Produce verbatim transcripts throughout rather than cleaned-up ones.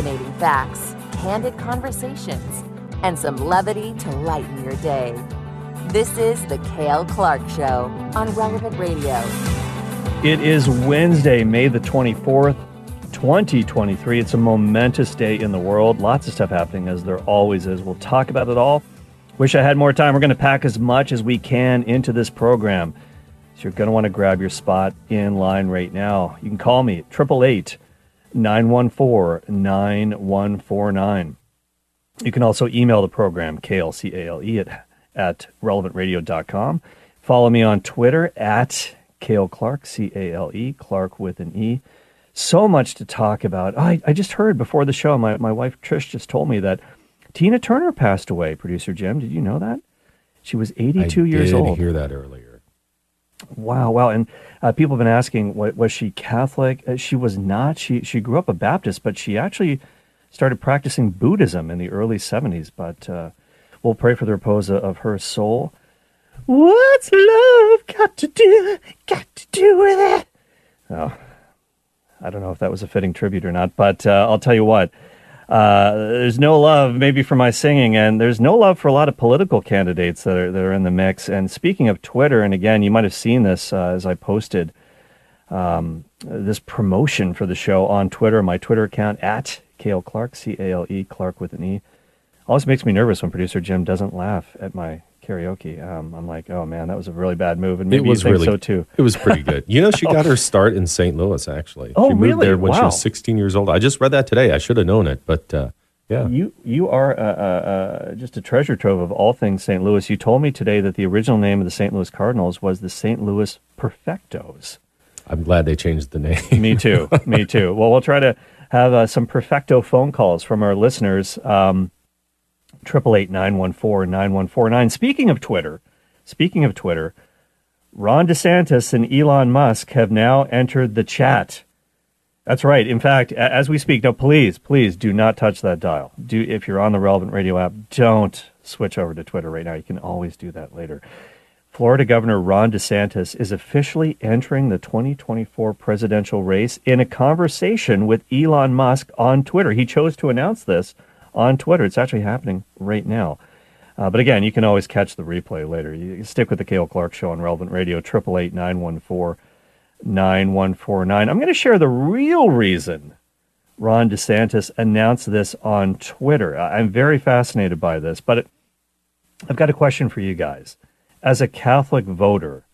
fascinating facts, candid conversations, and some levity to lighten your day. This is the K L. Clark Show on Relevant Radio. It is Wednesday, May the twenty-fourth, twenty twenty-three. It's a momentous day in the world. Lots of stuff happening, as there always is. We'll talk about it all. Wish I had more time. We're going to pack as much as we can into this program. So you're going to want to grab your spot in line right now. You can call me at eight eight eight, nine one four, nine one four nine. You can also email the program, K L C A L E, at, at relevant radio dot com. Follow me on Twitter at K L Clark, C A L E, Clark with an E. So much to talk about. Oh, I, I just heard before the show, my, my wife Trish just told me that Tina Turner passed away, producer Jim. Did you know that? She was eighty-two I years old. I did hear that earlier. Wow, wow. And uh, people have been asking, what, was she Catholic? Uh, she was not. She, she grew up a Baptist, but she actually started practicing Buddhism in the early seventies. But uh, we'll pray for the repose of her soul. What's love got to do, got to do with it? Oh, I don't know if that was a fitting tribute or not, but uh, I'll tell you what. Uh, there's no love maybe for my singing, and there's no love for a lot of political candidates that are, that are in the mix. And speaking of Twitter, and again, you might have seen this uh, as I posted um, this promotion for the show on Twitter, my Twitter account, at K L Clark, C A L E, Clark with an E. Always makes me nervous when producer Jim doesn't laugh at my karaoke. Um, I'm like, oh man, that was a really bad move. And maybe you think really, so too. It was pretty good. You know, she got her start in Saint Louis, actually. Oh, she moved really? there when wow. she was sixteen years old. I just read that today. I should have known it, but uh, yeah. You you are uh, uh, just a treasure trove of all things Saint Louis. You told me today that the original name of the Saint Louis Cardinals was the Saint Louis Perfectos. I'm glad they changed the name. Me too. Me too. Well, we'll try to have uh, some Perfecto phone calls from our listeners. Um, triple eight, nine one four, nine one four nine. Speaking of Twitter, speaking of Twitter, Ron DeSantis and Elon Musk have now entered the chat. That's right. In fact, as we speak, now please, please do not touch that dial. Do if you're on the Relevant Radio app, don't switch over to Twitter right now. You can always do that later. Florida Governor Ron DeSantis is officially entering the twenty twenty-four presidential race in a conversation with Elon Musk on Twitter. He chose to announce this on Twitter. It's actually happening right now. Uh, but again, you can always catch the replay later. You stick with the K L. Clark Show on Relevant Radio, eight eight eight, nine one four, nine one four nine. I'm going to share the real reason Ron DeSantis announced this on Twitter. I'm very fascinated by this, but it, I've got a question for you guys. As a Catholic voter,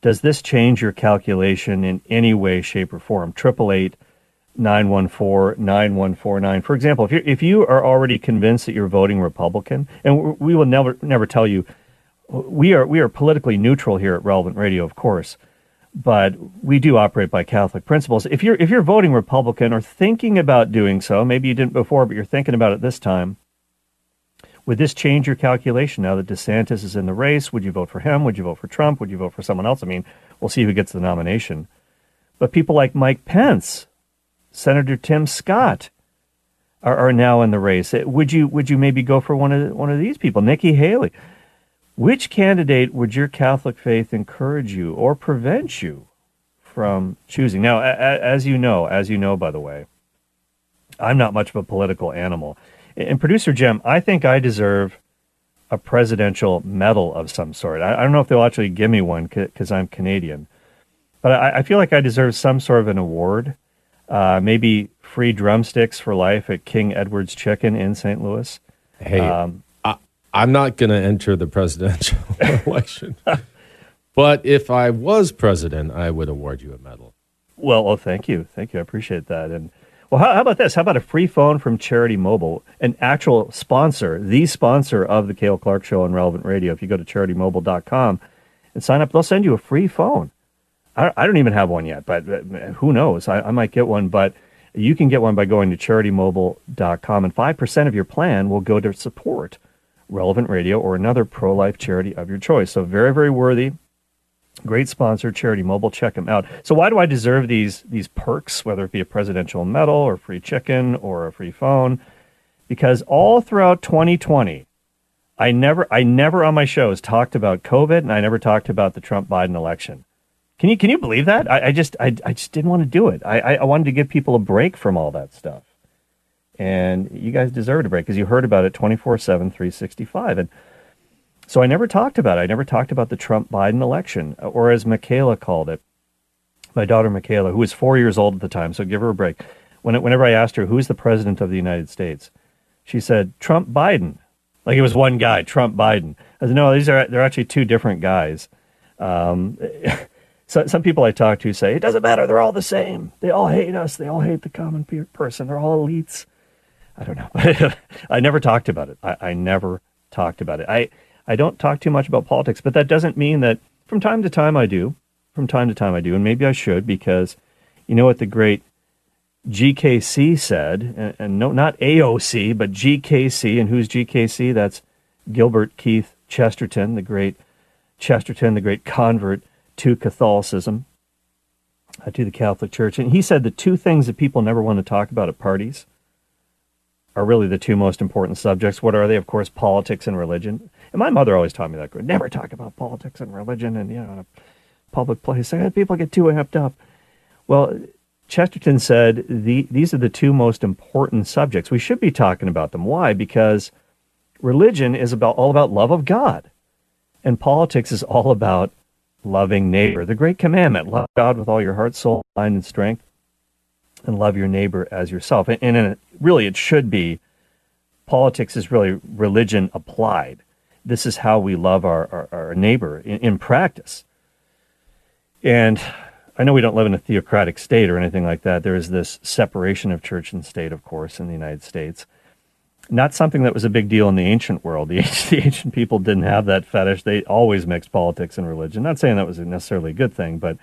does this change your calculation in any way, shape, or form? eight eight eight, nine one four, nine one four nine. For example, if you if you are already convinced that you're voting Republican, and we will never never tell you, we are we are politically neutral here at Relevant Radio, of course, but we do operate by Catholic principles. If you're if you're voting Republican or thinking about doing so, maybe you didn't before, but you're thinking about it this time, would this change your calculation now that DeSantis is in the race? Would you vote for him? Would you vote for Trump? Would you vote for someone else? I mean, we'll see who gets the nomination. But people like Mike Pence, Senator Tim Scott are, are now in the race. Would you would you maybe go for one of one of these people? Nikki Haley. Which candidate would your Catholic faith encourage you or prevent you from choosing? Now, as you know, as you know, by the way, I'm not much of a political animal. And producer Jim, I think I deserve a presidential medal of some sort. I, I don't know if they'll actually give me one because I'm Canadian, but I, I feel like I deserve some sort of an award. Uh, maybe free drumsticks for life at King Edward's Chicken in Saint Louis. Hey, um, I, I'm not going to enter the presidential election, but if I was president, I would award you a medal. Well, oh, thank you. Thank you. I appreciate that. And well, how, how about this? How about a free phone from Charity Mobile, an actual sponsor, the sponsor of the K L. Clark Show on Relevant Radio. If you go to charity mobile dot com and sign up, they'll send you a free phone. I don't even have one yet, but who knows? I, I might get one, but you can get one by going to charity mobile dot com, and five percent of your plan will go to support Relevant Radio or another pro-life charity of your choice. So very, very worthy. Great sponsor, Charity Mobile. Check them out. So why do I deserve these these perks, whether it be a presidential medal or free chicken or a free phone? Because all throughout twenty twenty, I never, I never on my shows talked about COVID, and I never talked about the Trump-Biden election. Can you can you believe that? I, I just I, I just didn't want to do it. I, I wanted to give people a break from all that stuff. and you guys deserved a break because you heard about it twenty-four seven, three sixty-five. And so I never talked about it. I never talked about the Trump-Biden election, or as Michaela called it, my daughter Michaela, who was four years old at the time, so give her a break. When, whenever I asked her, who's the president of the United States? She said, Trump Biden. Like it was one guy, Trump Biden. I said, no, these are they're actually two different guys. Um, so, some people I talk to say, it doesn't matter, they're all the same. They all hate us. They all hate the common person. They're all elites. I don't know. I never talked about it. I, I never talked about it. I, I don't talk too much about politics, but that doesn't mean that from time to time I do. From time to time I do, and maybe I should, because you know what the great G K C said, and, and no, not A O C, but G K C, and who's G K C? That's Gilbert Keith Chesterton, the great Chesterton, the great convert to Catholicism, uh, to the Catholic Church. And he said the two things that people never want to talk about at parties are really the two most important subjects. What are they? Of course, politics and religion. And my mother always taught me that, never talk about politics and religion and, you know, public place. People get too amped up. Well, Chesterton said the, these are the two most important subjects. We should be talking about them. Why? Because religion is about all about love of God, and politics is all about loving neighbor. The great commandment, love God with all your heart, soul, mind, and strength, and love your neighbor as yourself. And, and in a, really, it should be politics is really religion applied. This is how we love our, our, our neighbor in, in practice. And I know we don't live in a theocratic state or anything like that. There is this separation of church and state, of course, in the United States. Not something that was a big deal in the ancient world. The ancient people didn't have that fetish. They always mixed politics and religion. Not saying that was necessarily a good thing, but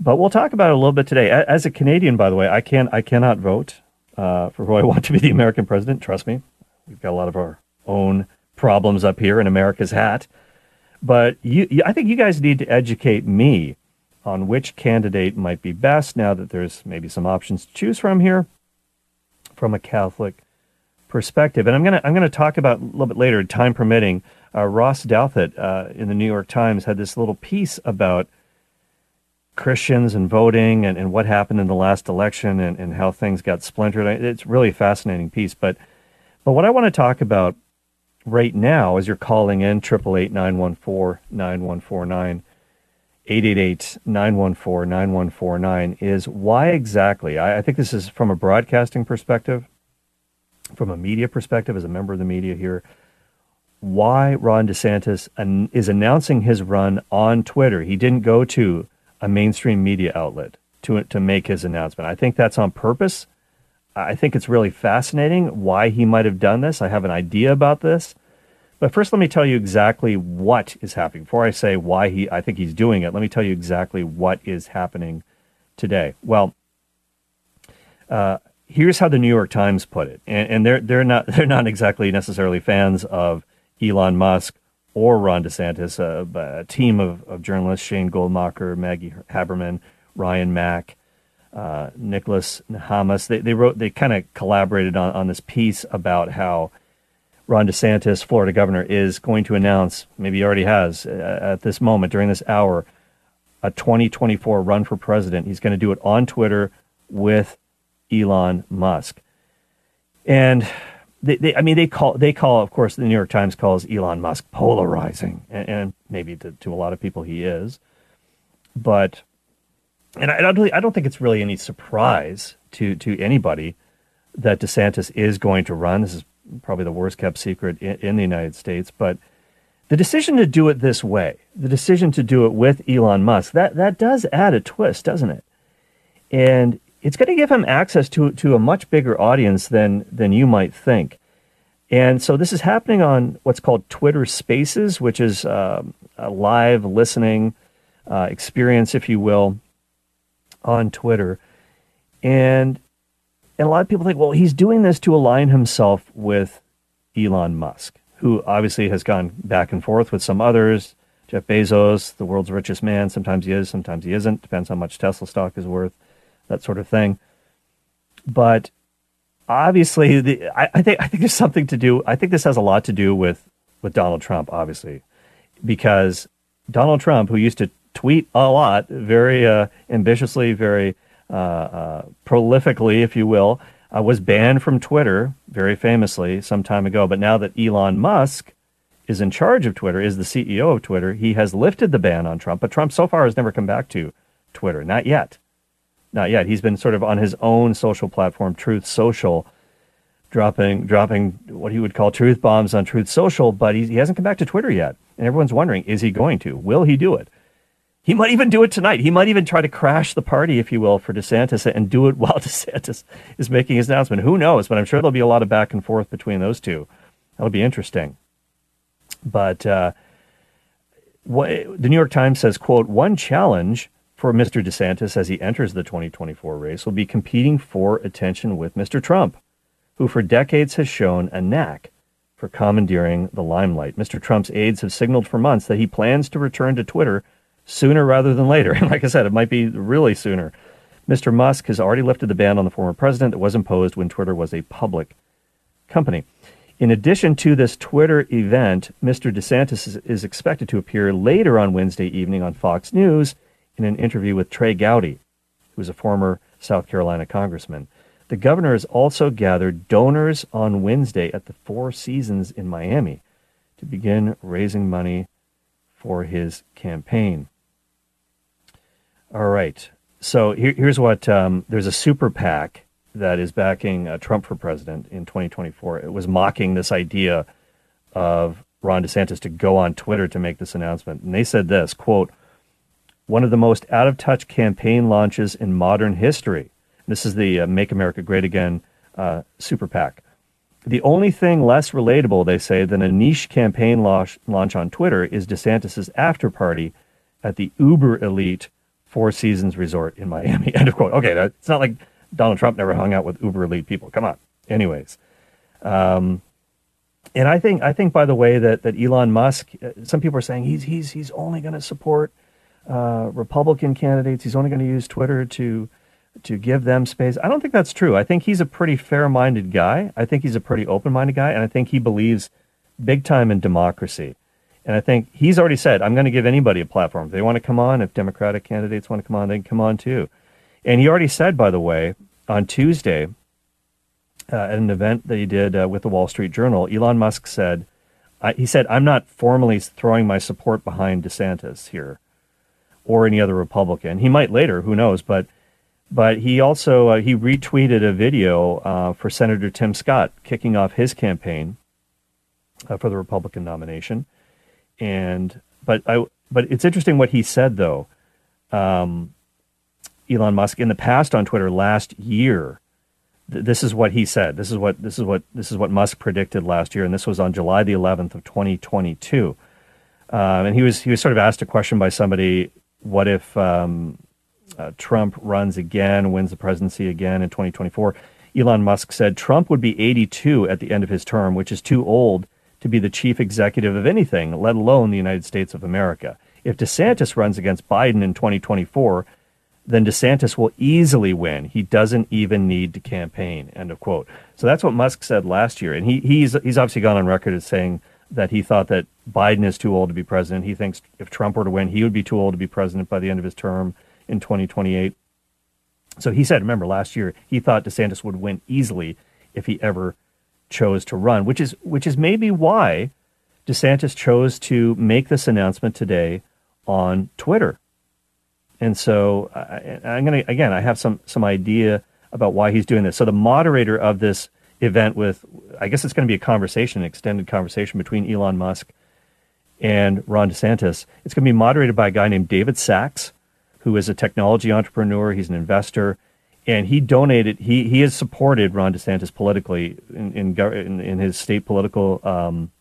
but we'll talk about it a little bit today. As a Canadian, by the way, I can I cannot vote uh, for who I want to be the American president. Trust me, we've got a lot of our own problems up here in America's hat. But you, I think you guys need to educate me on which candidate might be best now that there's maybe some options to choose from here from a Catholic perspective. And I'm going to I'm gonna talk about a little bit later, time permitting, uh, Ross Douthat uh, in the New York Times had this little piece about Christians and voting and, and what happened in the last election and, and how things got splintered. It's really a fascinating piece. But, but what I want to talk about right now, as you're calling in, triple eight, nine one four, nine one four nine, eight eight eight, nine one four, nine one four nine, is why exactly, I, I think this is from a broadcasting perspective, from a media perspective, as a member of the media here, why Ron DeSantis an, is announcing his run on Twitter. He didn't go to a mainstream media outlet to, to make his announcement. I think that's on purpose. I think it's really fascinating why he might have done this. I have an idea about this. But first, let me tell you exactly what is happening. Before I say why he, I think he's doing it, let me tell you exactly what is happening today. Well, uh, here's how the New York Times put it. And, and they're, they're, not, they're not exactly necessarily fans of Elon Musk or Ron DeSantis, a, a team of, of journalists, Shane Goldmacher, Maggie Haberman, Ryan Mack, Uh, Nicholas Hamas. They, they wrote, they kind of collaborated on, on this piece about how Ron DeSantis, Florida governor, is going to announce, maybe he already has uh, at this moment, during this hour, a twenty twenty-four run for president. He's going to do it on Twitter with Elon Musk. And they, they I mean, they call, they call, of course, the New York Times calls Elon Musk polarizing. And, and maybe to, to a lot of people he is. But And I don't, really, I don't think it's really any surprise to, to anybody that DeSantis is going to run. This is probably the worst kept secret in, in the United States. But the decision to do it this way, the decision to do it with Elon Musk, that, that does add a twist, doesn't it? And it's going to give him access to, to a much bigger audience than, than you might think. And so this is happening on what's called Twitter Spaces, which is um, a live listening uh, experience, if you will, on Twitter. And and a lot of people think, well, he's doing this to align himself with Elon Musk, who obviously has gone back and forth with some others. Jeff Bezos, the world's richest man. Sometimes he is, sometimes he isn't. Depends how much Tesla stock is worth, that sort of thing. But obviously, the, I, I think I think there's something to do. I think this has a lot to do with, with Donald Trump, obviously, because Donald Trump, who used to tweet a lot, very uh, ambitiously, very uh, uh, prolifically, if you will, uh, was banned from Twitter very famously some time ago. But now that Elon Musk is in charge of Twitter, is the C E O of Twitter, he has lifted the ban on Trump. But Trump so far has never come back to Twitter. Not yet. Not yet. He's been sort of on his own social platform, Truth Social, dropping dropping what he would call truth bombs on Truth Social, but he, he hasn't come back to Twitter yet. And everyone's wondering, is he going to? Will he do it? He might even do it tonight. He might even try to crash the party, if you will, for DeSantis and do it while DeSantis is making his announcement. Who knows? But I'm sure there'll be a lot of back and forth between those two. That'll be interesting. But uh, what, the New York Times says, quote, one challenge for Mister DeSantis as he enters the twenty twenty-four race will be competing for attention with Mister Trump, who for decades has shown a knack for commandeering the limelight. Mister Trump's aides have signaled for months that he plans to return to Twitter sooner rather than later. And like I said, it might be really sooner. Mister Musk has already lifted the ban on the former president that was imposed when Twitter was a public company. In addition to this Twitter event, Mister DeSantis is, is expected to appear later on Wednesday evening on Fox News in an interview with Trey Gowdy, who is a former South Carolina congressman. The governor has also gathered donors on Wednesday at the Four Seasons in Miami to begin raising money for his campaign. All right. So here, here's what, um, there's a super PAC that is backing uh, Trump for president in twenty twenty-four. It was mocking this idea of Ron DeSantis to go on Twitter to make this announcement. And they said this, quote, one of the most out-of-touch campaign launches in modern history. This is the uh, Make America Great Again uh, super PAC. The only thing less relatable, they say, than a niche campaign launch, launch on Twitter is DeSantis' after-party at the uber-elite Four Seasons Resort in Miami. End of quote. Okay, that, it's not like Donald Trump never hung out with uber elite people. Come on. Anyways, um, and I think I think by the way that that Elon Musk, uh, some people are saying he's he's he's only going to support uh, Republican candidates. He's only going to use Twitter to to give them space. I don't think that's true. I think he's a pretty fair-minded guy. I think he's a pretty open-minded guy, and I think he believes big time in democracy. And I think he's already said, I'm going to give anybody a platform. If they want to come on, if Democratic candidates want to come on, they can come on too. And he already said, by the way, on Tuesday, uh, at an event that he did uh, with the Wall Street Journal, Elon Musk said, I, he said, I'm not formally throwing my support behind DeSantis here or any other Republican. He might later, who knows, but but he also, uh, he retweeted a video uh, for Senator Tim Scott kicking off his campaign uh, for the Republican nomination. And but I but it's interesting what he said though. Um, Elon Musk in the past on Twitter last year, th- this is what he said. This is what this is what this is what Musk predicted last year, and this was on July the eleventh of twenty twenty-two. Um, and he was he was sort of asked a question by somebody. What if um, uh, Trump runs again, wins the presidency again in twenty twenty-four? Elon Musk said Trump would be eighty-two at the end of his term, which is too old to be the chief executive of anything, let alone the United States of America. If DeSantis runs against Biden in twenty twenty-four, then DeSantis will easily win. He doesn't even need to campaign, end of quote. So that's what Musk said last year. And he he's he's obviously gone on record as saying that he thought that Biden is too old to be president. He thinks if Trump were to win, he would be too old to be president by the end of his term in twenty twenty-eight. So he said, remember, last year, he thought DeSantis would win easily if he ever chose to run, which is which is maybe why DeSantis chose to make this announcement today on Twitter. And so I, I'm going to, again, I have some some idea about why he's doing this. So the moderator of this event with, I guess it's going to be a conversation, an extended conversation between Elon Musk and Ron DeSantis. It's going to be moderated by a guy named David Sachs, who is a technology entrepreneur. He's an investor. And he donated. He he has supported Ron DeSantis politically in in, in, in his state political um,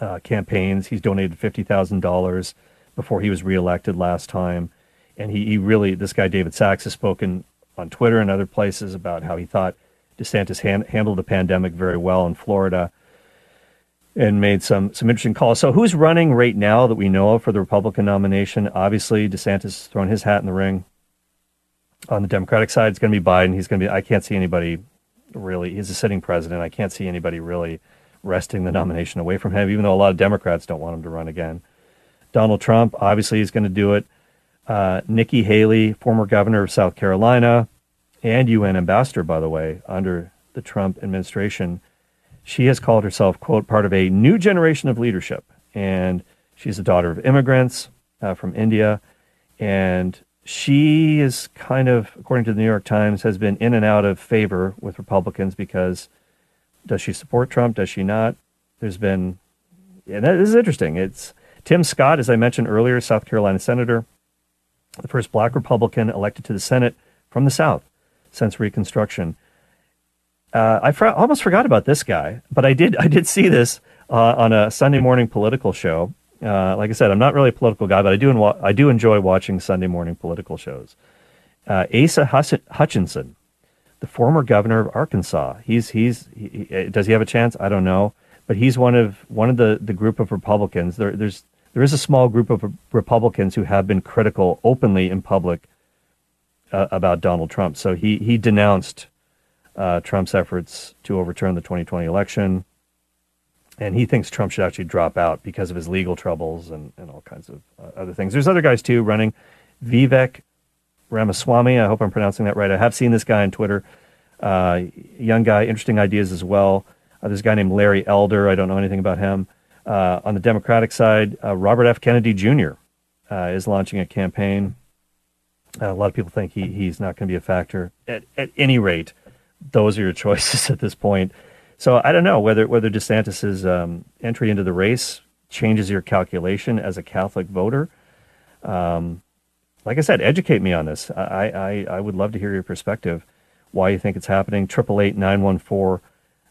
uh, campaigns. He's donated fifty thousand dollars before he was reelected last time, and he, he really this guy David Sachs has spoken on Twitter and other places about how he thought DeSantis hand, handled the pandemic very well in Florida, and made some some interesting calls. So who's running right now that we know of for the Republican nomination? Obviously, DeSantis has thrown his hat in the ring. On the Democratic side, it's going to be Biden. He's going to be, I can't see anybody really, he's a sitting president. I can't see anybody really wresting the nomination away from him, even though a lot of Democrats don't want him to run again. Donald Trump, obviously, he's going to do it. Uh, Nikki Haley, former governor of South Carolina, and U N ambassador, by the way, under the Trump administration. She has called herself, quote, part of a new generation of leadership. And she's the daughter of immigrants uh, from India. And she is kind of, according to the New York Times, has been in and out of favor with Republicans because does she support Trump? Does she not? There's been, and that is interesting. It's Tim Scott, as I mentioned earlier, South Carolina senator, the first black Republican elected to the Senate from the South since Reconstruction. Uh, I fr- almost forgot about this guy, but I did I did see this uh, on a Sunday morning political show. Uh, like I said, I'm not really a political guy, but I do enwa- I do enjoy watching Sunday morning political shows. Uh, Asa Hus- Hutchinson, the former governor of Arkansas, he's he's he, he, does he have a chance? I don't know, but he's one of one of the, the group of Republicans. There there's there is a small group of Republicans who have been critical openly in public uh, about Donald Trump. So he he denounced Uh, Trump's efforts to overturn the twenty twenty election. And he thinks Trump should actually drop out because of his legal troubles and, and all kinds of uh, other things. There's other guys, too, running. Vivek Ramaswamy, I hope I'm pronouncing that right. I have seen this guy on Twitter. Uh, young guy, interesting ideas as well. Uh, there's a guy named Larry Elder. I don't know anything about him. Uh, on the Democratic side, uh, Robert F. Kennedy Junior uh, is launching a campaign. Uh, a lot of people think he he's not going to be a factor. At, at any rate, those are your choices at this point. So I don't know whether whether DeSantis's um, entry into the race changes your calculation as a Catholic voter. Um, like I said, educate me on this. I, I I would love to hear your perspective, why you think it's happening. eight eight eight, nine one four,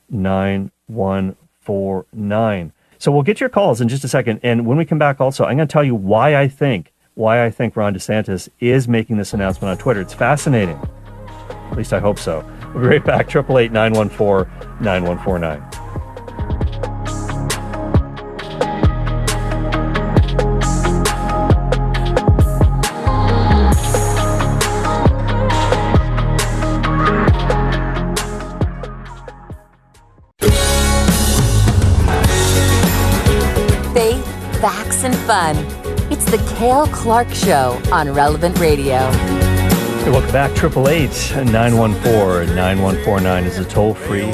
nine one four nine. So we'll get your calls in just a second. And when we come back also, I'm going to tell you why I think, why I think Ron DeSantis is making this announcement on Twitter. It's fascinating. At least I hope so. We'll be right back. eight eight eight, nine one four, nine one four nine. Faith, facts, and fun. It's the K L. Clark Show on Relevant Radio. Hey, welcome back. eight eight eight, nine one four, nine one four nine is a toll-free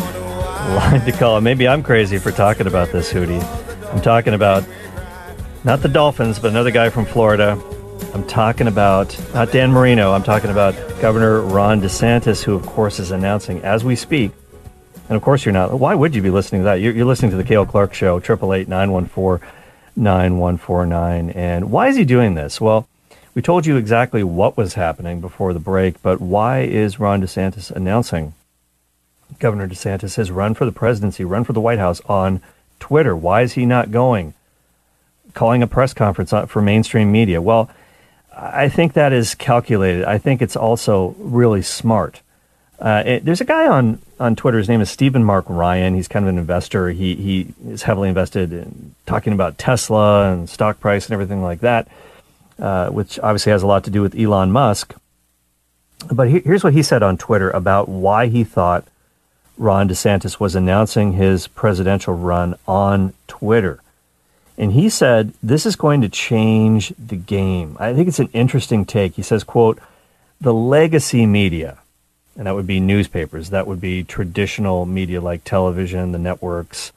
line to call. Maybe I'm crazy for talking about this, Hootie. I'm talking about not the Dolphins, but another guy from Florida. I'm talking about not Dan Marino. I'm talking about Governor Ron DeSantis, who, of course, is announcing as we speak. And, of course, you're not. Why would you be listening to that? You're, you're listening to the K L. Clark Show, eight eight eight, nine one four, nine one four nine. And why is he doing this? Well, we told you exactly what was happening before the break, but why is Ron DeSantis announcing, Governor DeSantis has run for the presidency, run for the White House on Twitter? Why is he not going, calling a press conference for mainstream media? Well, I think that is calculated. I think it's also really smart. Uh, it, there's a guy on, on Twitter, his name is Stephen Mark Ryan. He's kind of an investor. He, he is heavily invested in talking about Tesla and stock price and everything like that. Uh, which obviously has a lot to do with Elon Musk. But he, here's what he said on Twitter about why he thought Ron DeSantis was announcing his presidential run on Twitter. And he said, this is going to change the game. I think it's an interesting take. He says, quote, the legacy media, and that would be newspapers, that would be traditional media like television, the networks,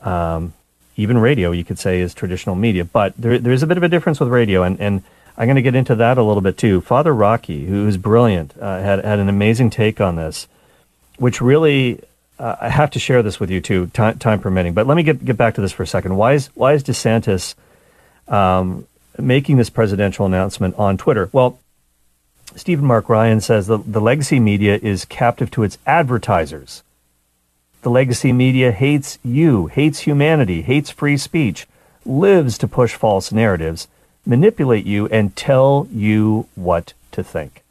um, even radio, you could say, is traditional media. But there, there's a bit of a difference with radio, and, and I'm going to get into that a little bit, too. Father Rocky, who is brilliant, uh, had, had an amazing take on this, which really, uh, I have to share this with you, too, t- time permitting. But let me get get back to this for a second. Why is, why is DeSantis um, making this presidential announcement on Twitter? Well, Stephen Mark Ryan says the, the legacy media is captive to its advertisers. The legacy media hates you, hates humanity, hates free speech, lives to push false narratives, manipulate you, and tell you what to think.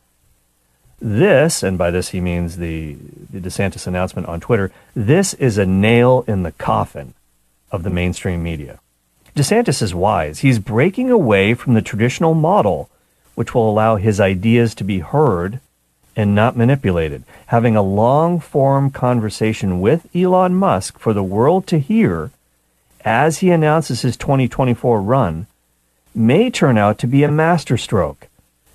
This, and by this he means the, the DeSantis announcement on Twitter, this is a nail in the coffin of the mainstream media. DeSantis is wise. He's breaking away from the traditional model, which will allow his ideas to be heard and not manipulated, having a long-form conversation with Elon Musk for the world to hear as he announces his twenty twenty-four run may turn out to be a masterstroke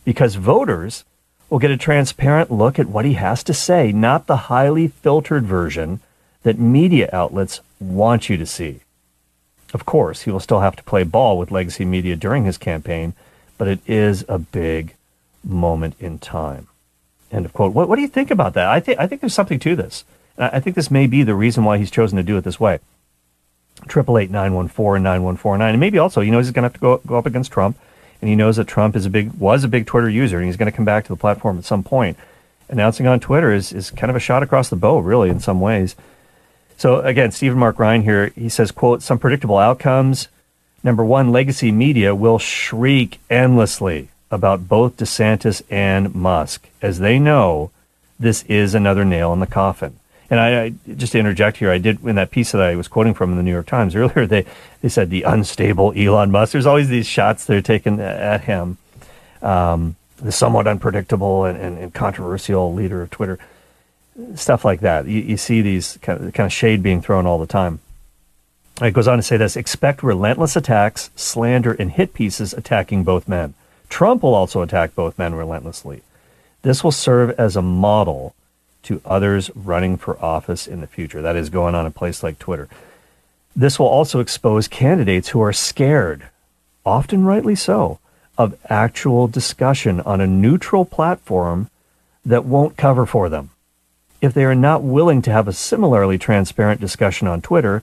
because voters We'll get a transparent look at what he has to say, not the highly filtered version that media outlets want you to see. Of course, he will still have to play ball with legacy media during his campaign, but it is a big moment in time. End of quote. What, what do you think about that? I think I think there's something to this. I think this may be the reason why he's chosen to do it this way. triple eight nine one four nine one four nine. And maybe also, he knows he's going to have to go, go up against Trump, and he knows that Trump is a big was a big Twitter user, and he's going to come back to the platform at some point. Announcing on Twitter is, is kind of a shot across the bow, really, in some ways. So, again, Stephen Mark Ryan here, he says, quote, some predictable outcomes. Number one, legacy media will shriek endlessly about both DeSantis and Musk, as they know this is another nail in the coffin. And I, I just to interject here, I did in that piece that I was quoting from in the New York Times earlier, they, they said the unstable Elon Musk. There's always these shots they're taking at him, um, the somewhat unpredictable and, and, and controversial leader of Twitter, stuff like that. You, you see these kind of, kind of shade being thrown all the time. It goes on to say this, expect relentless attacks, slander, and hit pieces attacking both men. Trump will also attack both men relentlessly. This will serve as a model to others running for office in the future. That is going on in a place like Twitter. This will also expose candidates who are scared, often rightly so, of actual discussion on a neutral platform that won't cover for them. If they are not willing to have a similarly transparent discussion on Twitter,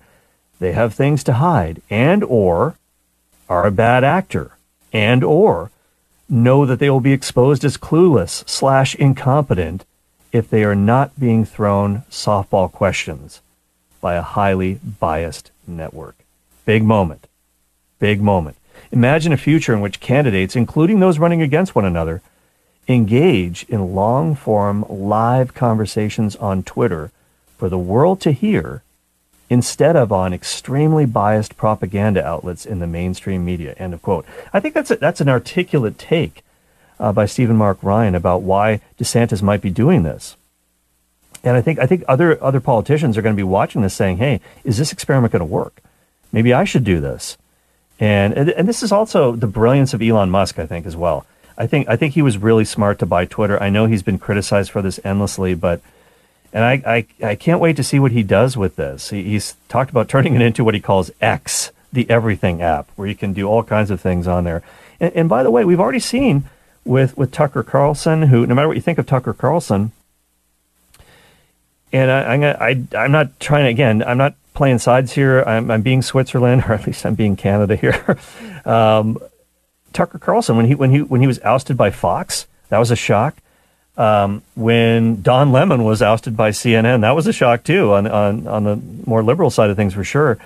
they have things to hide and or are a bad actor and or know that they will be exposed as clueless slash incompetent if they are not being thrown softball questions by a highly biased network. Big moment. Big moment. Imagine a future in which candidates, including those running against one another, engage in long-form live conversations on Twitter for the world to hear instead of on extremely biased propaganda outlets in the mainstream media, end of quote. I think that's a, that's an articulate take Uh, by Stephen Mark Ryan about why DeSantis might be doing this. And I think I think other other politicians are going to be watching this saying, hey, is this experiment going to work? Maybe I should do this. And, and and this is also the brilliance of Elon Musk, I think, as well. I think I think he was really smart to buy Twitter. I know he's been criticized for this endlessly, but and I, I, I can't wait to see what he does with this. He, he's talked about turning it into what he calls X, the everything app, where you can do all kinds of things on there. And, and by the way, we've already seen With with Tucker Carlson, who no matter what you think of Tucker Carlson, and I, I'm gonna, I I'm not trying to, again I'm not playing sides here. I'm I'm being Switzerland, or at least I'm being Canada here. um, Tucker Carlson, when he when he when he was ousted by Fox, that was a shock. Um, when Don Lemon was ousted by C N N, that was a shock too. On on on the more liberal side of things, for sure.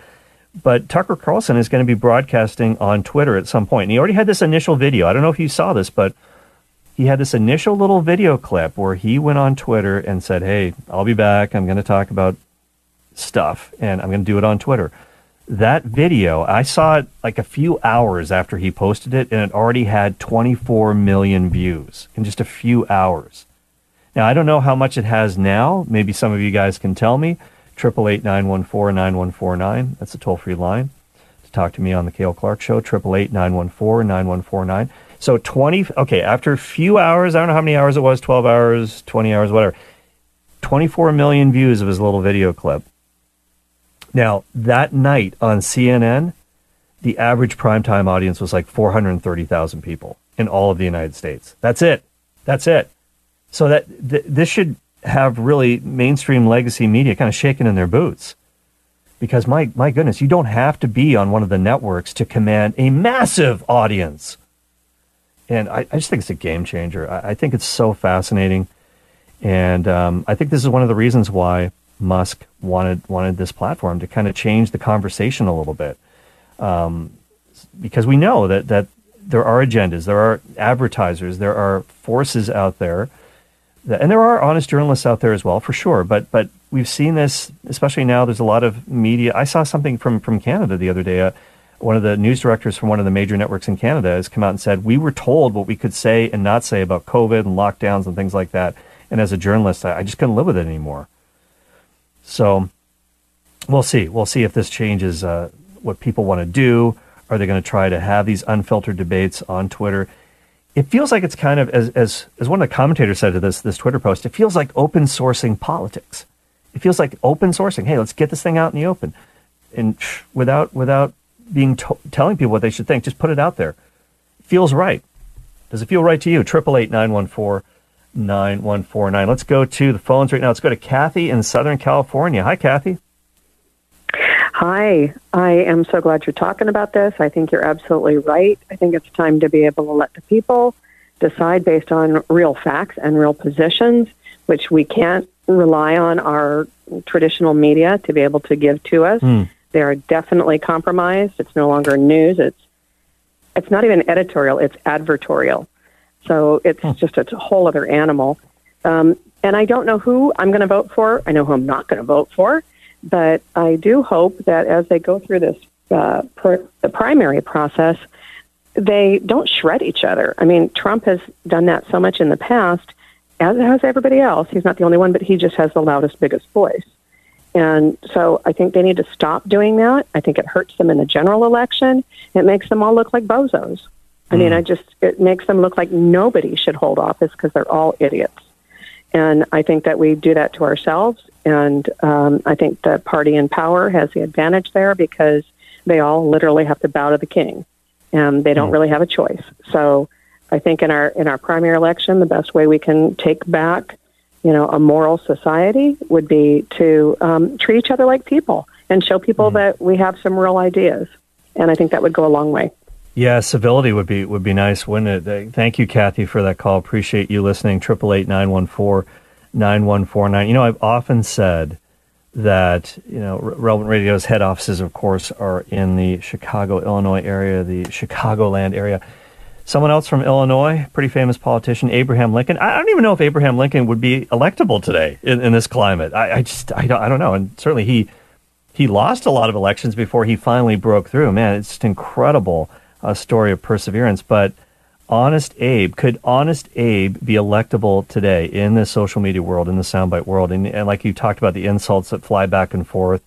But Tucker Carlson is going to be broadcasting on Twitter at some point, and he already had this initial video. I don't know if you saw this, but he had this initial little video clip where he went on Twitter and said, hey, I'll be back. I'm going to talk about stuff, and I'm going to do it on Twitter. That video, I saw it like a few hours after he posted it, and it already had twenty-four million views in just a few hours. Now, I don't know how much it has now. Maybe some of you guys can tell me. triple eight nine one four nine one four nine. That's the toll-free line to talk to me on the K L. Clark Show, triple eight nine one four nine one four nine. So twenty, okay, after a few hours, I don't know how many hours it was, twelve hours, twenty hours, whatever, twenty-four million views of his little video clip. Now, that night on C N N, the average primetime audience was like four hundred thirty thousand people in all of the United States. That's it. That's it. So that th- this should have really mainstream legacy media kind of shaken in their boots. Because, my, my goodness, you don't have to be on one of the networks to command a massive audience. And I, I just think it's a game changer. I, I think it's so fascinating. And um, I think this is one of the reasons why Musk wanted wanted this platform to kind of change the conversation a little bit. Um, because we know that, that there are agendas, there are advertisers, there are forces out there. That, and there are honest journalists out there as well, for sure. But but we've seen this, especially now, there's a lot of media. I saw something from, from Canada the other day. Uh, One of the news directors from one of the major networks in Canada has come out and said, we were told what we could say and not say about COVID and lockdowns and things like that. And as a journalist, I just couldn't live with it anymore. So we'll see. We'll see if this changes uh, what people want to do. Are they going to try to have these unfiltered debates on Twitter? it feels like it's kind of, as as as one of the commentators said to this this Twitter post, it feels like open sourcing politics. It feels like open sourcing. Hey, let's get this thing out in the open, and without without being to- telling people what they should think, just put it out there. It feels right. Does it feel right to you? triple eight nine one four nine one four nine. Let's go to the phones right now. Let's go to Kathy in Southern California. Hi, Kathy. Hi. I am so glad you're talking about this. I think you're absolutely right. I think it's time to be able to let the people decide based on real facts and real positions, which we can't rely on our traditional media to be able to give to us. Mm. They are definitely compromised. It's no longer news. It's it's not even editorial. It's advertorial. So it's mm. just it's a whole other animal. Um, and I don't know who I'm going to vote for. I know who I'm not going to vote for. But I do hope that as they go through this uh, per, the primary process, they don't shred each other. I mean, Trump has done that so much in the past, as has everybody else. He's not the only one, but he just has the loudest, biggest voice. And so I think they need to stop doing that. I think it hurts them in the general election. It makes them all look like bozos. I mean, I just, it makes them look like nobody should hold office because they're all idiots. And I think that we do that to ourselves. And um, I think the party in power has the advantage there because they all literally have to bow to the king and they don't really have a choice. So I think in our, in our primary election, the best way we can take back, you know, a moral society would be to um, treat each other like people and show people mm. that we have some real ideas. And I think that would go a long way. Yeah, civility would be would be nice, wouldn't it? Thank you, Kathy, for that call. Appreciate you listening. triple eight nine one four nine one four nine. You know, I've often said that, you know, Relevant Radio's head offices, of course, are in the Chicago, Illinois area, the Chicagoland area. Someone else from Illinois, pretty famous politician, Abraham Lincoln. I don't even know if Abraham Lincoln would be electable today in, in this climate. I, I just, I don't, I don't know. And certainly he he lost a lot of elections before he finally broke through. Man, it's just incredible. A story of perseverance, but Honest Abe, could Honest Abe be electable today in the social media world, in the soundbite world? And, and like you talked about, the insults that fly back and forth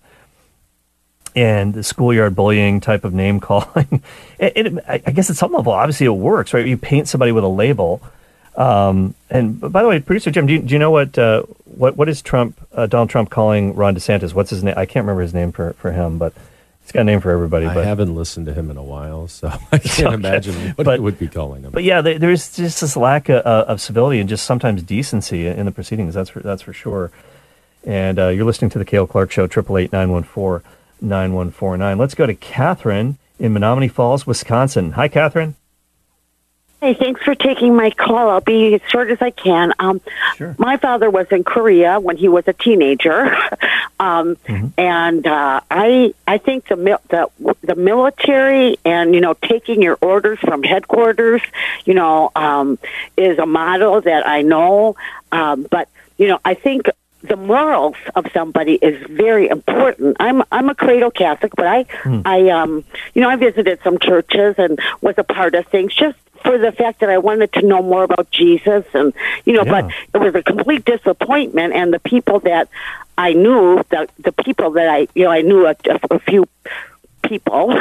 and the schoolyard bullying type of name calling. It, it, I guess at some level, obviously it works, right? You paint somebody with a label. Um, and by the way, producer Jim, do you, do you know what, uh, what, what is Trump, uh, Donald Trump calling Ron DeSantis? What's his name? I can't remember his name for, for him, but it's got a name for everybody. But I haven't listened to him in a while, so I can't okay. imagine what but, it would be calling him. But yeah, there is just this lack of, of civility and just sometimes decency in the proceedings. That's for, that's for sure. And uh, you're listening to the K L. Clark Show, triple eight nine one four nine one four nine. Let's go to Catherine in Menominee Falls, Wisconsin. Hi, Catherine. Hey, thanks for taking my call. I'll be as short as I can. Um, sure. My father was in Korea when he was a teenager, um, mm-hmm. and uh, I I think the, the the military and you know taking your orders from headquarters, you know, um, is a model that I know. Um, but you know, I think the morals of somebody is very important. I'm I'm a cradle Catholic, but I mm. I um you know I visited some churches and was a part of things just. For the fact that I wanted to know more about Jesus and, you know, yeah. but it was a complete disappointment. And the people that I knew, the, the people that I, you know, I knew a, a few people,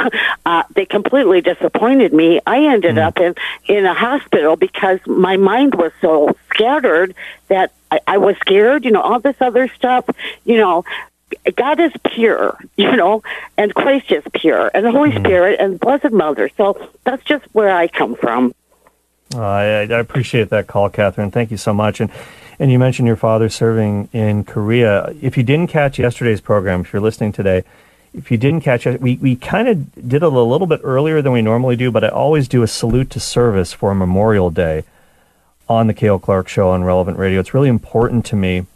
uh, they completely disappointed me. I ended mm. up in, in a hospital because my mind was so scattered that I, I was scared, you know, all this other stuff, you know. God is pure, you know, and Christ is pure, and the Holy mm-hmm. Spirit, and Blessed Mother. So that's just where I come from. Uh, I, I appreciate that call, Catherine. Thank you so much. And and you mentioned your father serving in Korea. If you didn't catch yesterday's program, if you're listening today, if you didn't catch it, we, we kind of did it a little bit earlier than we normally do, but I always do a salute to service for Memorial Day on the K L. Clark Show on Relevant Radio. It's really important to me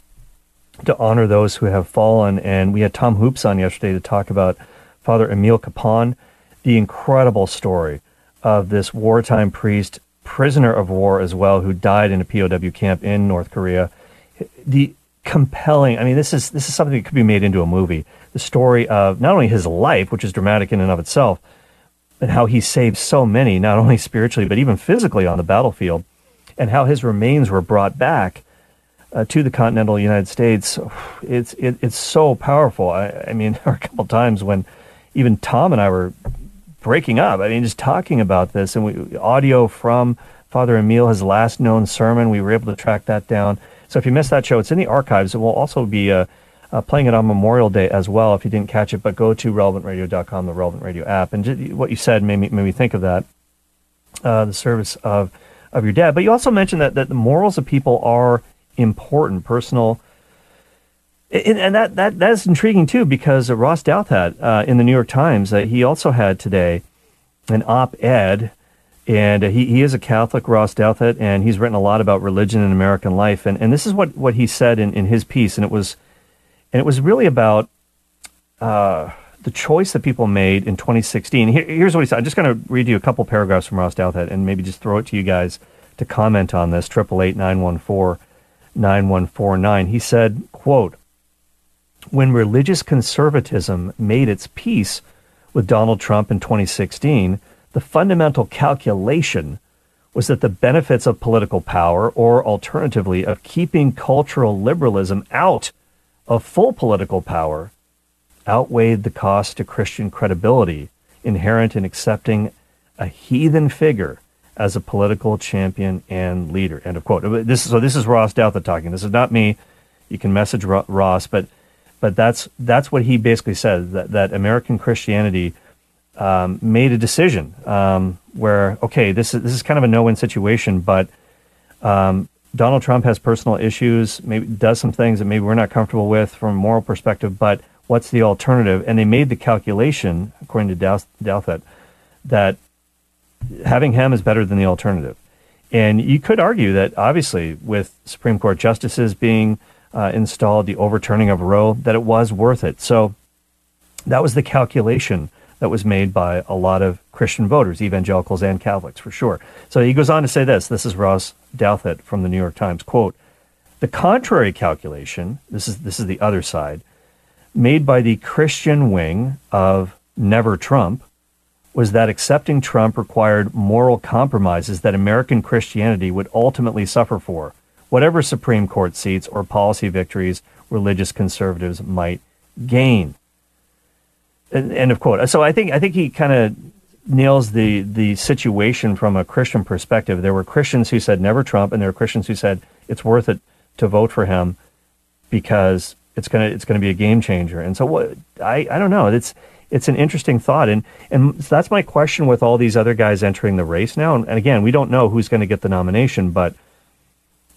to honor those who have fallen, and we had Tom Hoops on yesterday to talk about Father Emil Capon, the incredible story of this wartime priest, prisoner of war as well, who died in a P O W camp in North Korea. The compelling, I mean, this is this is something that could be made into a movie, the story of not only his life, which is dramatic in and of itself, but how he saved so many, not only spiritually, but even physically on the battlefield, and how his remains were brought back Uh, to the continental United States. It's it, it's so powerful. I, I mean, there were a couple times when even Tom and I were breaking up. I mean, just talking about this, and we audio from Father Emile, his last known sermon. We were able to track that down. So if you missed that show, it's in the archives. It will also be uh, uh, playing it on Memorial Day as well if you didn't catch it. But go to relevant radio dot com, the Relevant Radio app. And just, what you said made me, made me think of that, uh, the service of, of your dad. But you also mentioned that, that the morals of people are important, personal. And, and that, that, that is intriguing, too, because Ross Douthat uh, in the New York Times, uh, he also had today an op-ed. And he, he is a Catholic, Ross Douthat, and he's written a lot about religion and American life. And, and this is what, what he said in, in his piece, and it was and it was really about uh, the choice that people made in twenty sixteen. Here, here's what he said. I'm just going to read you a couple paragraphs from Ross Douthat and maybe just throw it to you guys to comment on this, eight eight eight, nine one four, nine one four nine. He said, quote, "When religious conservatism made its peace with Donald Trump in twenty sixteen, the fundamental calculation was that the benefits of political power, or alternatively, of keeping cultural liberalism out of full political power, outweighed the cost to Christian credibility inherent in accepting a heathen figure as a political champion and leader." End of quote. This is, so this is Ross Douthat talking. This is not me. You can message Ross, but but that's that's what he basically said, that, that American Christianity Um, made a decision um, where, okay, this is this is kind of a no-win situation, but um, Donald Trump has personal issues, maybe does some things that maybe we're not comfortable with from a moral perspective, but what's the alternative? And they made the calculation, according to Douthat, that having him is better than the alternative. And you could argue that, obviously, with Supreme Court justices being uh, installed, the overturning of Roe, that it was worth it. So that was the calculation that was made by a lot of Christian voters, evangelicals and Catholics, for sure. So he goes on to say this. This is Ross Douthat from the New York Times. Quote, "The contrary calculation," this is this is the other side, "made by the Christian wing of Never Trump was that accepting Trump required moral compromises that American Christianity would ultimately suffer for, whatever Supreme Court seats or policy victories religious conservatives might gain." End of quote. So I think I think he kind of nails the the situation from a Christian perspective. There were Christians who said never Trump, and there were Christians who said it's worth it to vote for him because it's gonna it's gonna be a game changer. And so what I, I don't know. It's it's an interesting thought, and and so that's my question with all these other guys entering the race now. And, and again, we don't know who's going to get the nomination, but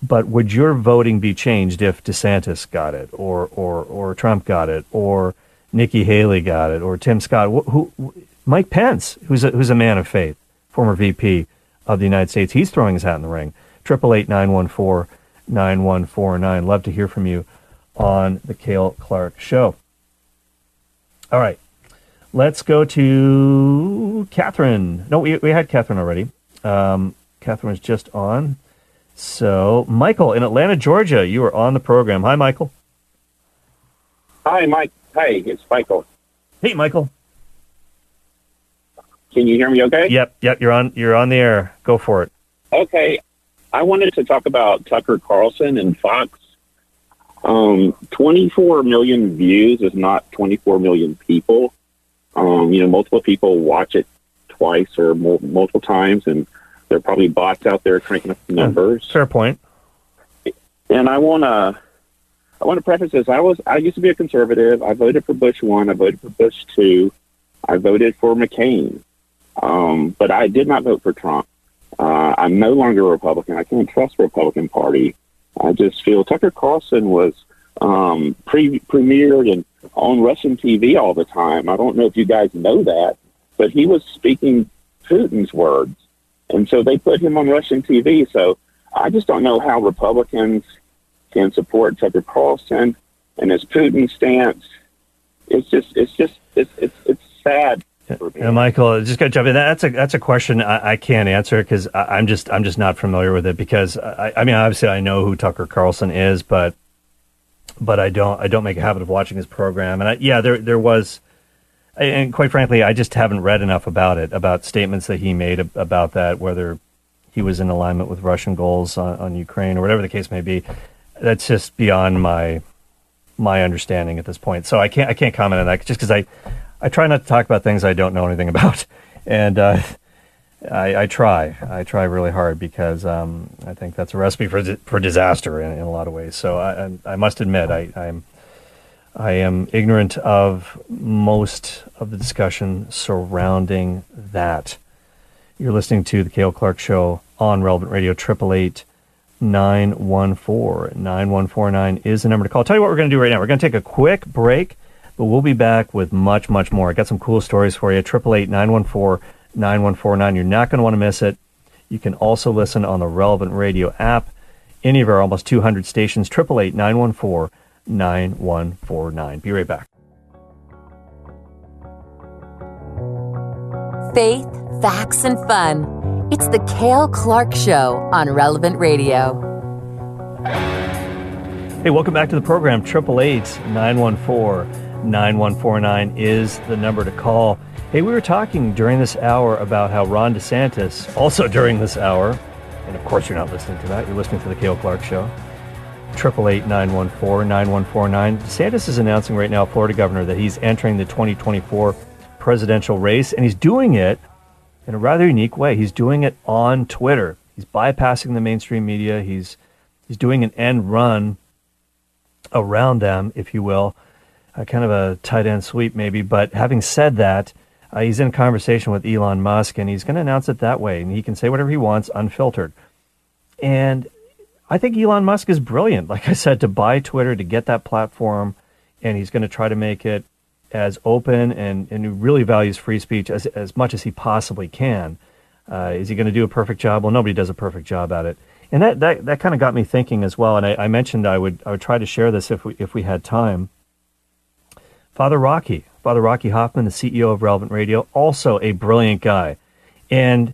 but would your voting be changed if DeSantis got it, or or or Trump got it, or Nikki Haley got it, or Tim Scott, who, who Mike Pence, who's a, who's a man of faith, former V P of the United States. He's throwing his hat in the ring. eight eight eight, nine one four, nine one four nine. Love to hear from you on the K L. Clark Show. All right, let's go to Catherine. No, we, we had Catherine already. Um, Catherine was just on. So, Michael in Atlanta, Georgia, you are on the program. Hi, Michael. Hi, Mike. Hi, it's Michael. Hey, Michael. Can you hear me okay? Yep, yep, you're on you're on the air. Go for it. Okay. I wanted to talk about Tucker Carlson and Fox. Um, twenty-four million views is not twenty-four million people. Um, you know, multiple people watch it twice or more, multiple times, and there are probably bots out there cranking up the numbers. Fair point. And I want to... I want to preface this. I was I used to be a conservative. I voted for Bush one. I voted for Bush two. I voted for McCain. Um, but I did not vote for Trump. Uh, I'm no longer a Republican. I can't trust the Republican Party. I just feel Tucker Carlson was um, pre- premiered and on Russian T V all the time. I don't know if you guys know that, but he was speaking Putin's words. And so they put him on Russian T V. So I just don't know how Republicans can support Tucker Carlson and his Putin stance. It's just, it's just, it's, it's, it's sad. For me. Yeah, Michael, I just got to jump in. That's a, that's a question I, I can't answer because I'm just, I'm just not familiar with it. Because I, I mean, obviously, I know who Tucker Carlson is, but, but I don't, I don't make a habit of watching his program. And I, yeah, there, there was, and quite frankly, I just haven't read enough about it, about statements that he made about that, whether he was in alignment with Russian goals on, on Ukraine or whatever the case may be. That's just beyond my my understanding at this point. So I can't I can't comment on that just because I, I try not to talk about things I don't know anything about. And uh, I, I try. I try really hard because um, I think that's a recipe for for disaster in, in a lot of ways. So I, I, I must admit, I, I'm I am ignorant of most of the discussion surrounding that. You're listening to the K L. Clark Show on Relevant Radio. Triple eight nine one four nine one four nine is the number to call. I'll tell you what we're going to do right now. We're going to take a quick break, but we'll be back with much, much more. I got some cool stories for you. triple eight nine one four nine one four nine. You're not going to want to miss it. You can also listen on the Relevant Radio app, any of our almost two hundred stations. Triple eight nine one four nine one four nine. Be right back. Faith, facts, and fun. It's the K L. Clark Show on Relevant Radio. Hey, welcome back to the program. triple eight nine one four nine one four nine is the number to call. Hey, we were talking during this hour about how Ron DeSantis, also during this hour, and of course you're not listening to that, you're listening to the K L. Clark Show. triple eight nine one four nine one four nine. DeSantis is announcing right now, Florida governor, that he's entering the twenty twenty-four presidential race, and he's doing it in a rather unique way. He's doing it on Twitter. He's bypassing the mainstream media. He's he's doing an end run around them, if you will, uh, kind of a tight end sweep maybe. But having said that, uh, he's in conversation with Elon Musk, and he's going to announce it that way, and he can say whatever he wants, unfiltered. And I think Elon Musk is brilliant, like I said, to buy Twitter, to get that platform, and he's going to try to make it as open and, and he really values free speech as, as much as he possibly can. Uh, is he going to do a perfect job? Well, nobody does a perfect job at it. And that that, that kind of got me thinking as well, and I, I mentioned I would I would try to share this if we if we had time. Father Rocky, Father Rocky Hoffman, the C E O of Relevant Radio, also a brilliant guy. And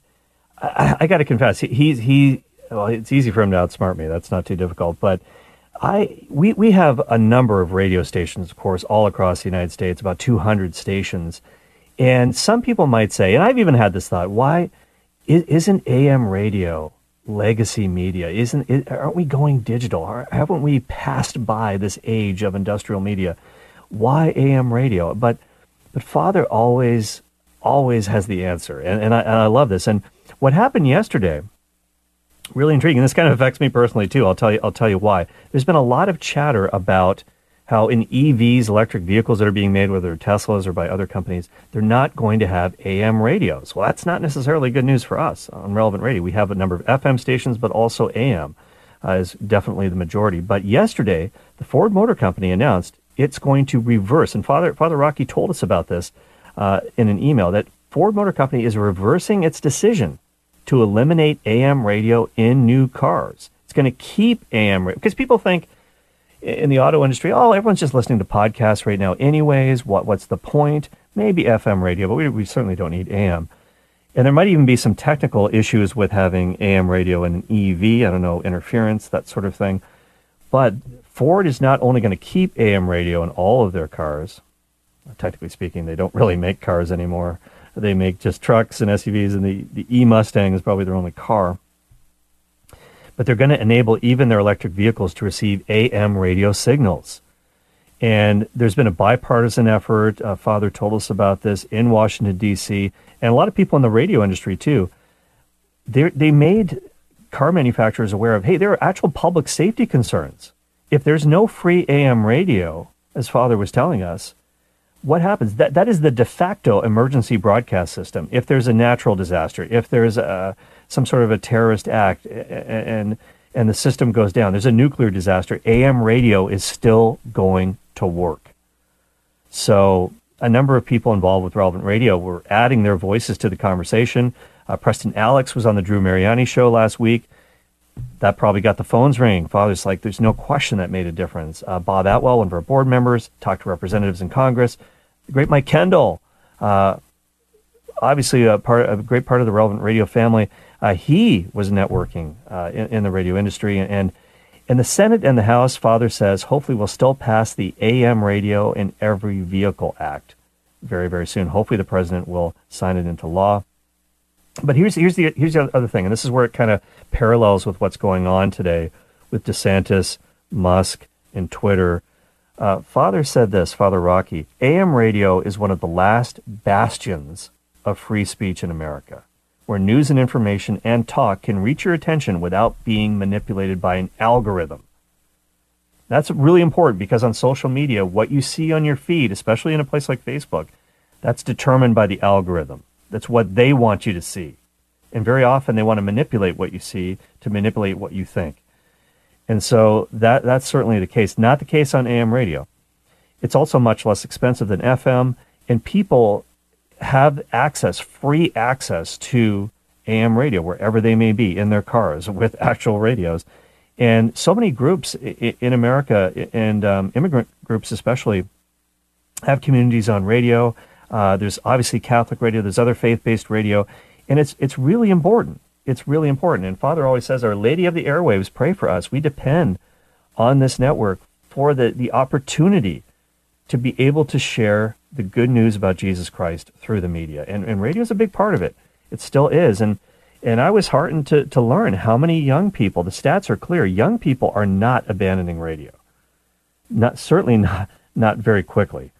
I, I got to confess, he, he, he, well, it's easy for him to outsmart me. That's not too difficult, but I we, we have a number of radio stations, of course, all across the United States, about two hundred stations. And some people might say, and I've even had this thought, why isn't A M radio legacy media? Isn't aren't we going digital? Haven't we passed by this age of industrial media? Why A M radio? But but Father always always has the answer, and and I, and I love this. And what happened yesterday, really intriguing. This kind of affects me personally too. I'll tell you. I'll tell you why. There's been a lot of chatter about how in E Vs, electric vehicles that are being made, whether Teslas or by other companies, they're not going to have A M radios. Well, that's not necessarily good news for us on Relevant Radio. We have a number of F M stations, but also A M uh, is definitely the majority. But yesterday, the Ford Motor Company announced it's going to reverse. And Father Father Rocky told us about this uh, in an email, that Ford Motor Company is reversing its decision to eliminate A M radio in new cars. It's going to keep A M radio, because people think in the auto industry, oh, everyone's just listening to podcasts right now anyways. What What's the point? Maybe F M radio, but we, we certainly don't need A M. And there might even be some technical issues with having A M radio in an E V, I don't know, interference, that sort of thing. But Ford is not only going to keep A M radio in all of their cars. Technically speaking, they don't really make cars anymore. They make just trucks and S U Vs, and the, the e-Mustang is probably their only car. But they're going to enable even their electric vehicles to receive A M radio signals. And there's been a bipartisan effort. Uh, Father told us about this in Washington, D C, and a lot of people in the radio industry, too. They they made car manufacturers aware of, hey, there are actual public safety concerns. If there's no free A M radio, as Father was telling us, what happens? That that is the de facto emergency broadcast system. If there's a natural disaster, if there's a, some sort of a terrorist act, and and the system goes down, there's a nuclear disaster, A M radio is still going to work. So a number of people involved with Relevant Radio were adding their voices to the conversation. Uh, Preston Alex was on the Drew Mariani show last week. That probably got the phones ringing. Father's like, there's no question that made a difference. Uh, Bob Atwell, one of our board members, talked to representatives in Congress. The great Mike Kendall, uh, obviously a, part, a great part of the Relevant Radio family. Uh, he was networking uh, in, in the radio industry. And in the Senate and the House, Father says, hopefully we'll still pass the A M Radio in Every Vehicle Act very, very soon. Hopefully the president will sign it into law. But here's here's the here's the other thing, and this is where it kind of parallels with what's going on today with DeSantis, Musk, and Twitter. Uh, Father said this, Father Rocky, A M radio is one of the last bastions of free speech in America. where news and information and talk can reach your attention without being manipulated by an algorithm. That's really important, because on social media, what you see on your feed, especially in a place like Facebook, that's determined by the algorithm. That's what they want you to see. And very often they want to manipulate what you see to manipulate what you think. And so that that's certainly the case. Not the case on A M radio. It's also much less expensive than F M, and people have access, free access to A M radio wherever they may be, in their cars with actual radios. And so many groups in America, and um, immigrant groups especially, have communities on radio. Uh, there's obviously Catholic radio. There's other faith-based radio. And it's it's really important. It's really important. And Father always says, Our Lady of the Airwaves, pray for us. We depend on this network for the, the opportunity to be able to share the good news about Jesus Christ through the media. And, and radio is a big part of it. It still is. And and I was heartened to, to learn how many young people, the stats are clear, young people are not abandoning radio. Not certainly not, not very quickly.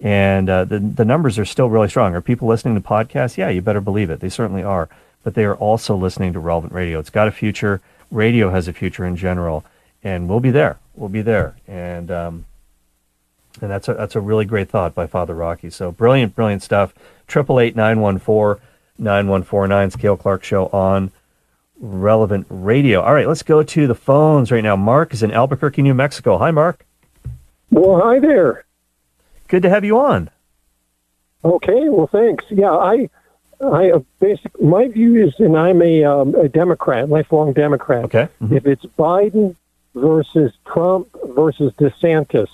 And uh, the, the numbers are still really strong. Are people listening to podcasts? Yeah, you better believe it. They certainly are. But they are also listening to Relevant Radio. It's got a future. Radio has a future in general. And we'll be there. We'll be there. And um, and that's a, that's a really great thought by Father Rocky. So brilliant, brilliant stuff. eight eight eight, nine one four, nine one four nine. It's K L. Clark Show on Relevant Radio. All right, let's go to the phones right now. Mark is in Albuquerque, New Mexico. Hi, Mark. Well, hi there. Good to have you on. Okay, well, thanks. Yeah, I, I uh, basic. My view is, and I'm a, um, a Democrat, lifelong Democrat. Okay. Mm-hmm. If it's Biden versus Trump versus DeSantis,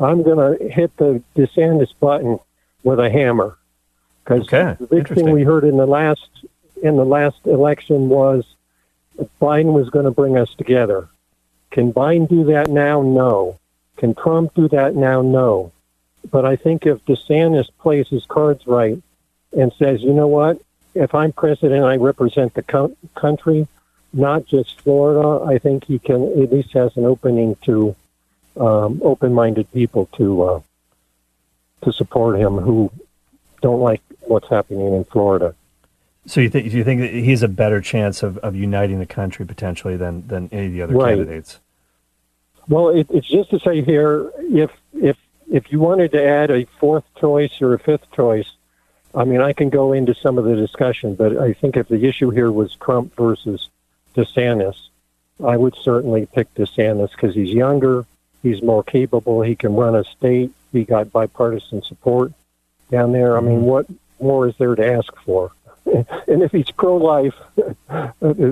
I'm going to hit the DeSantis button with a hammer. Because okay. the big thing we heard in the last in the last election was Biden was going to bring us together. Can Biden do that now? No. Can Trump do that now? No. But I think if DeSantis plays his cards right and says, you know what, if I'm president, I represent the co- country, not just Florida, I think he can at least has an opening to um, open-minded people to uh, to support him who don't like what's happening in Florida. So you think you think that he has a better chance of, of uniting the country potentially than, than any of the other right. candidates? Well, it, it's just to say here, if if If you wanted to add a fourth choice or a fifth choice, I mean, I can go into some of the discussion, but I think if the issue here was Trump versus DeSantis, I would certainly pick DeSantis because he's younger, he's more capable, he can run a state, he got bipartisan support down there. I mean, what more is there to ask for? And if he's pro-life,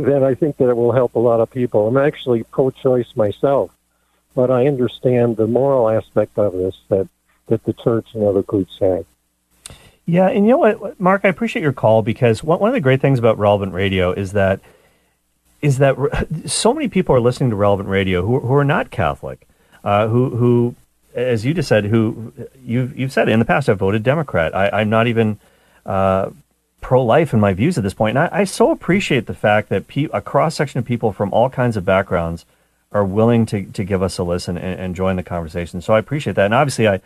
then I think that it will help a lot of people. I'm actually pro-choice myself. But I understand the moral aspect of this that, that the church and other groups have. Yeah, and you know what, Mark, I appreciate your call, because one of the great things about Relevant Radio is that is that so many people are listening to Relevant Radio who who are not Catholic, uh, who who, as you just said, who you've you've said in the past, I've voted Democrat. I, I'm not even uh, pro-life in my views at this point. And I, I so appreciate the fact that pe- a cross section of people from all kinds of backgrounds are willing to, to give us a listen and, and join the conversation. So I appreciate that. And obviously, I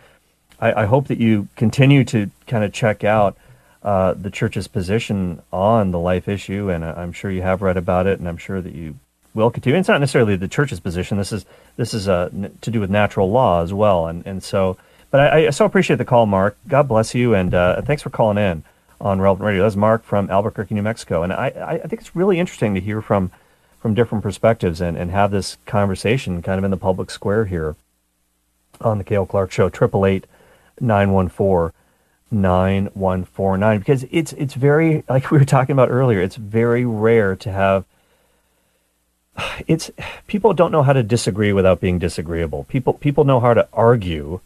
I, I hope that you continue to kind of check out uh, the church's position on the life issue, and I'm sure you have read about it, and I'm sure that you will continue. It's not necessarily the church's position. This is this is uh, to do with natural law as well. And, and so, but I, I so appreciate the call, Mark. God bless you, and uh, thanks for calling in on Relevant Radio. That's Mark from Albuquerque, New Mexico. And I, I think it's really interesting to hear from from different perspectives and, and have this conversation kind of in the public square here on the K L. Clark Show, eight eight eight, nine one four, nine one four nine. Because it's it's very, like we were talking about earlier, it's very rare to have, it's, people don't know how to disagree without being disagreeable. People people know how to argue.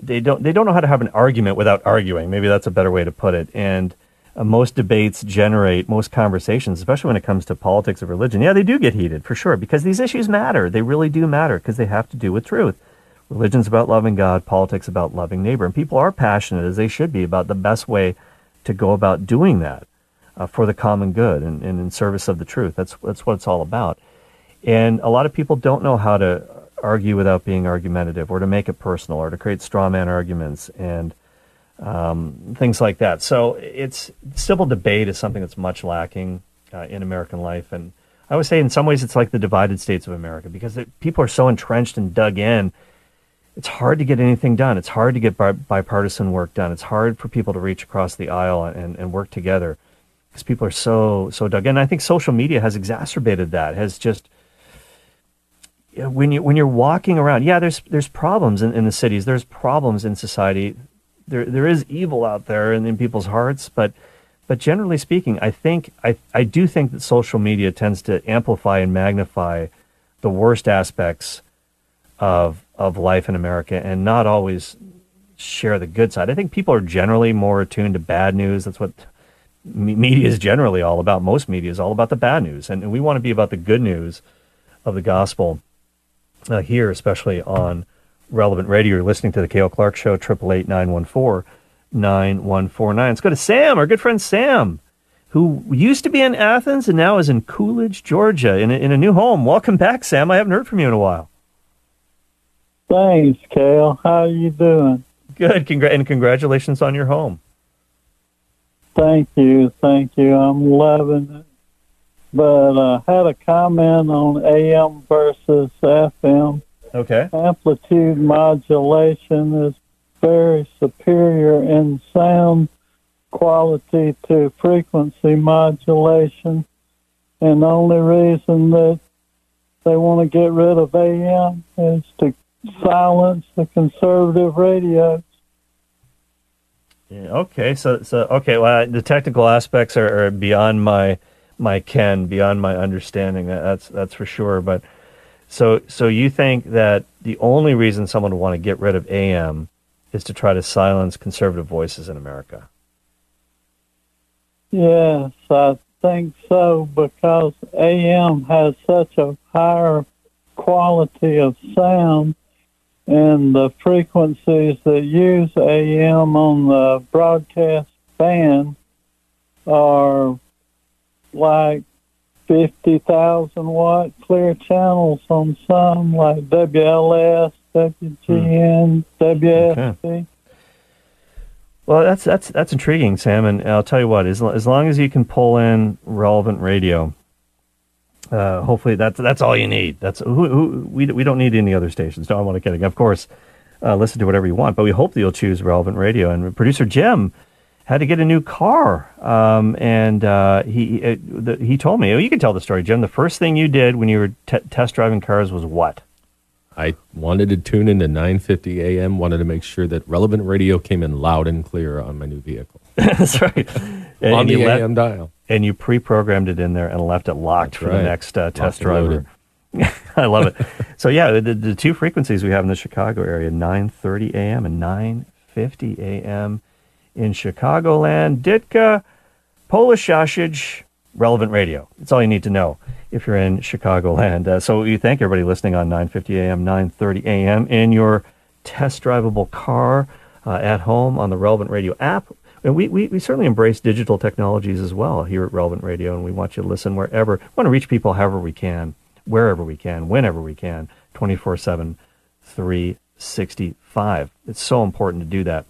They don't they don't know how to have an argument without arguing. Maybe that's a better way to put it. And Uh, most debates generate, most conversations, especially when it comes to politics of religion. Yeah, they do get heated, for sure, because these issues matter. They really do matter, because they have to do with truth. Religion's about loving God, politics about loving neighbor. And people are passionate, as they should be, about the best way to go about doing that uh, for the common good and, and in service of the truth. That's, that's what it's all about. And a lot of people don't know how to argue without being argumentative, or to make it personal, or to create straw man arguments. And um, things like that. So it's civil debate is something that's much lacking uh, in American life. And I would say in some ways it's like the divided states of America, because it, people are so entrenched and dug in. It's hard to get anything done. It's hard to get bi- bipartisan work done. It's hard for people to reach across the aisle and, and work together because people are so, so dug in. And I think social media has exacerbated that, has just, you know, when you, when you're walking around, yeah, there's, there's problems in, in the cities. There's problems in society. There, there is evil out there and in people's hearts. But, but generally speaking, I think, I, I do think that social media tends to amplify and magnify the worst aspects of, of life in America and not always share the good side. I think people are generally more attuned to bad news. That's what media is generally all about. Most media is all about the bad news. And we want to be about the good news of the gospel uh, here, especially on Relevant Radio. You're listening to the K L. Clark Show, eight eight eight, nine one four, nine one four nine. Let's go to Sam, our good friend Sam, who used to be in Athens and now is in Coolidge, Georgia, in a, in a new home. Welcome back, Sam. I haven't heard from you in a while. Thanks, K L. How are you doing? Good, Congra- and congratulations on your home. Thank you, thank you. I'm loving it. But I uh, had a comment on A M versus F M. Okay. Amplitude modulation is very superior in sound quality to frequency modulation. And the only reason that they want to get rid of A M is to silence the conservative radios. Yeah, okay, so so okay. Well, the technical aspects are, are beyond my my ken, beyond my understanding. That's that's for sure. But so so you think that the only reason someone would want to get rid of A M is to try to silence conservative voices in America? Yes, I think so, because A M has such a higher quality of sound. And the frequencies that use A M on the broadcast band are like fifty thousand watt clear channels on some, like W L S, W G N, hmm. W F C. Okay. Well, that's that's that's intriguing, Sam. And I'll tell you what, as as long as you can pull in relevant radio, Uh, hopefully that's that's all you need. That's who, who, we we don't need any other stations. Don't want to kidding. Of course, uh, listen to whatever you want, but we hope that you'll choose Relevant Radio. And producer Jim had to get a new car, um, and uh, he it, the, he told me. Oh, you can tell the story, Jim. The first thing you did when you were t- test driving cars was what? I wanted to tune in to nine fifty a.m. Wanted to make sure that Relevant Radio came in loud and clear on my new vehicle. That's right. And on the you A M let, dial. And you pre-programmed it in there and left it locked That's for right. the next uh, test driver. I love it. So yeah, the, the two frequencies we have in the Chicago area, nine thirty a.m. and nine fifty a.m. in Chicagoland. Ditka, Polish sausage, relevant radio. That's all you need to know if you're in Chicagoland. Uh, so we thank everybody listening on nine fifty a.m., nine thirty a.m. in your test-drivable car, uh, at home on the Relevant Radio app. And we, we, we certainly embrace digital technologies as well here at Relevant Radio, and we want you to listen wherever. We want to reach people however we can, wherever we can, whenever we can, twenty-four seven, three sixty-five. It's so important to do that.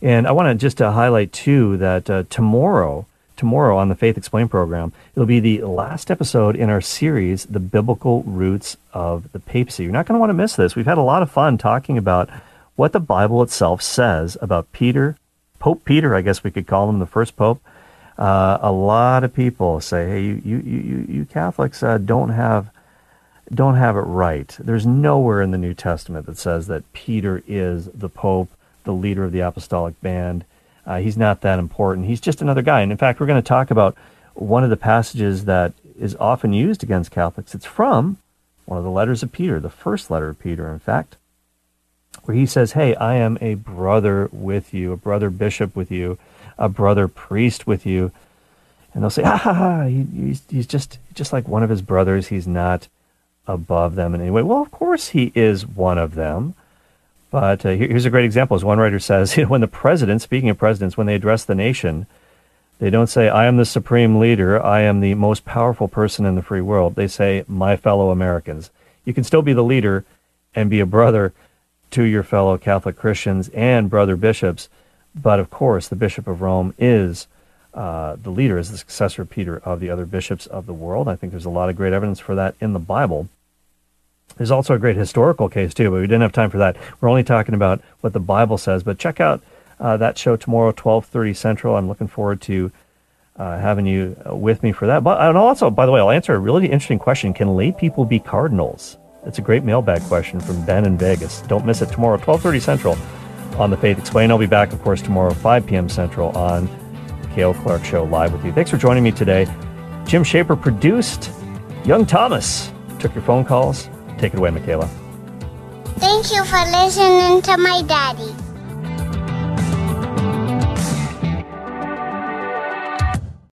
And I want to just uh, highlight, too, that uh, tomorrow, tomorrow on the Faith Explained program, it'll be the last episode in our series, The Biblical Roots of the Papacy. You're not going to want to miss this. We've had a lot of fun talking about what the Bible itself says about Peter, Pope Peter, I guess we could call him, the first pope. Uh, a lot of people say, "Hey, you you you, you Catholics uh, don't have don't have it right." There's nowhere in the New Testament that says that Peter is the pope, the leader of the apostolic band. Uh, he's not that important. He's just another guy. And in fact, we're going to talk about one of the passages that is often used against Catholics. It's from one of the letters of Peter, the first letter of Peter, in fact, where he says, hey, I am a brother with you, a brother bishop with you, a brother priest with you. And they'll say, ah, ha, ha, he, he's, he's just just like one of his brothers. He's not above them in any way. Well, of course he is one of them. But uh, here, here's a great example. As one writer says, when the president, speaking of presidents, when they address the nation, they don't say, I am the supreme leader, I am the most powerful person in the free world. They say, my fellow Americans. You can still be the leader and be a brother to your fellow Catholic Christians and brother bishops. But of course, the Bishop of Rome is uh, the leader, is the successor, Peter, of the other bishops of the world. I think there's a lot of great evidence for that in the Bible. There's also a great historical case, too, but we didn't have time for that. We're only talking about what the Bible says. But check out uh, that show tomorrow, twelve thirty Central. I'm looking forward to uh, having you with me for that. But and also, by the way, I'll answer a really interesting question. Can lay people be cardinals? It's a great mailbag question from Ben in Vegas. Don't miss it tomorrow, twelve thirty Central on The Faith Explained. I'll be back, of course, tomorrow, five p.m. Central on the K L. Clark Show live with you. Thanks for joining me today. Jim Shaper produced. Young Thomas took your phone calls. Take it away, Michaela. Thank you for listening to my daddy.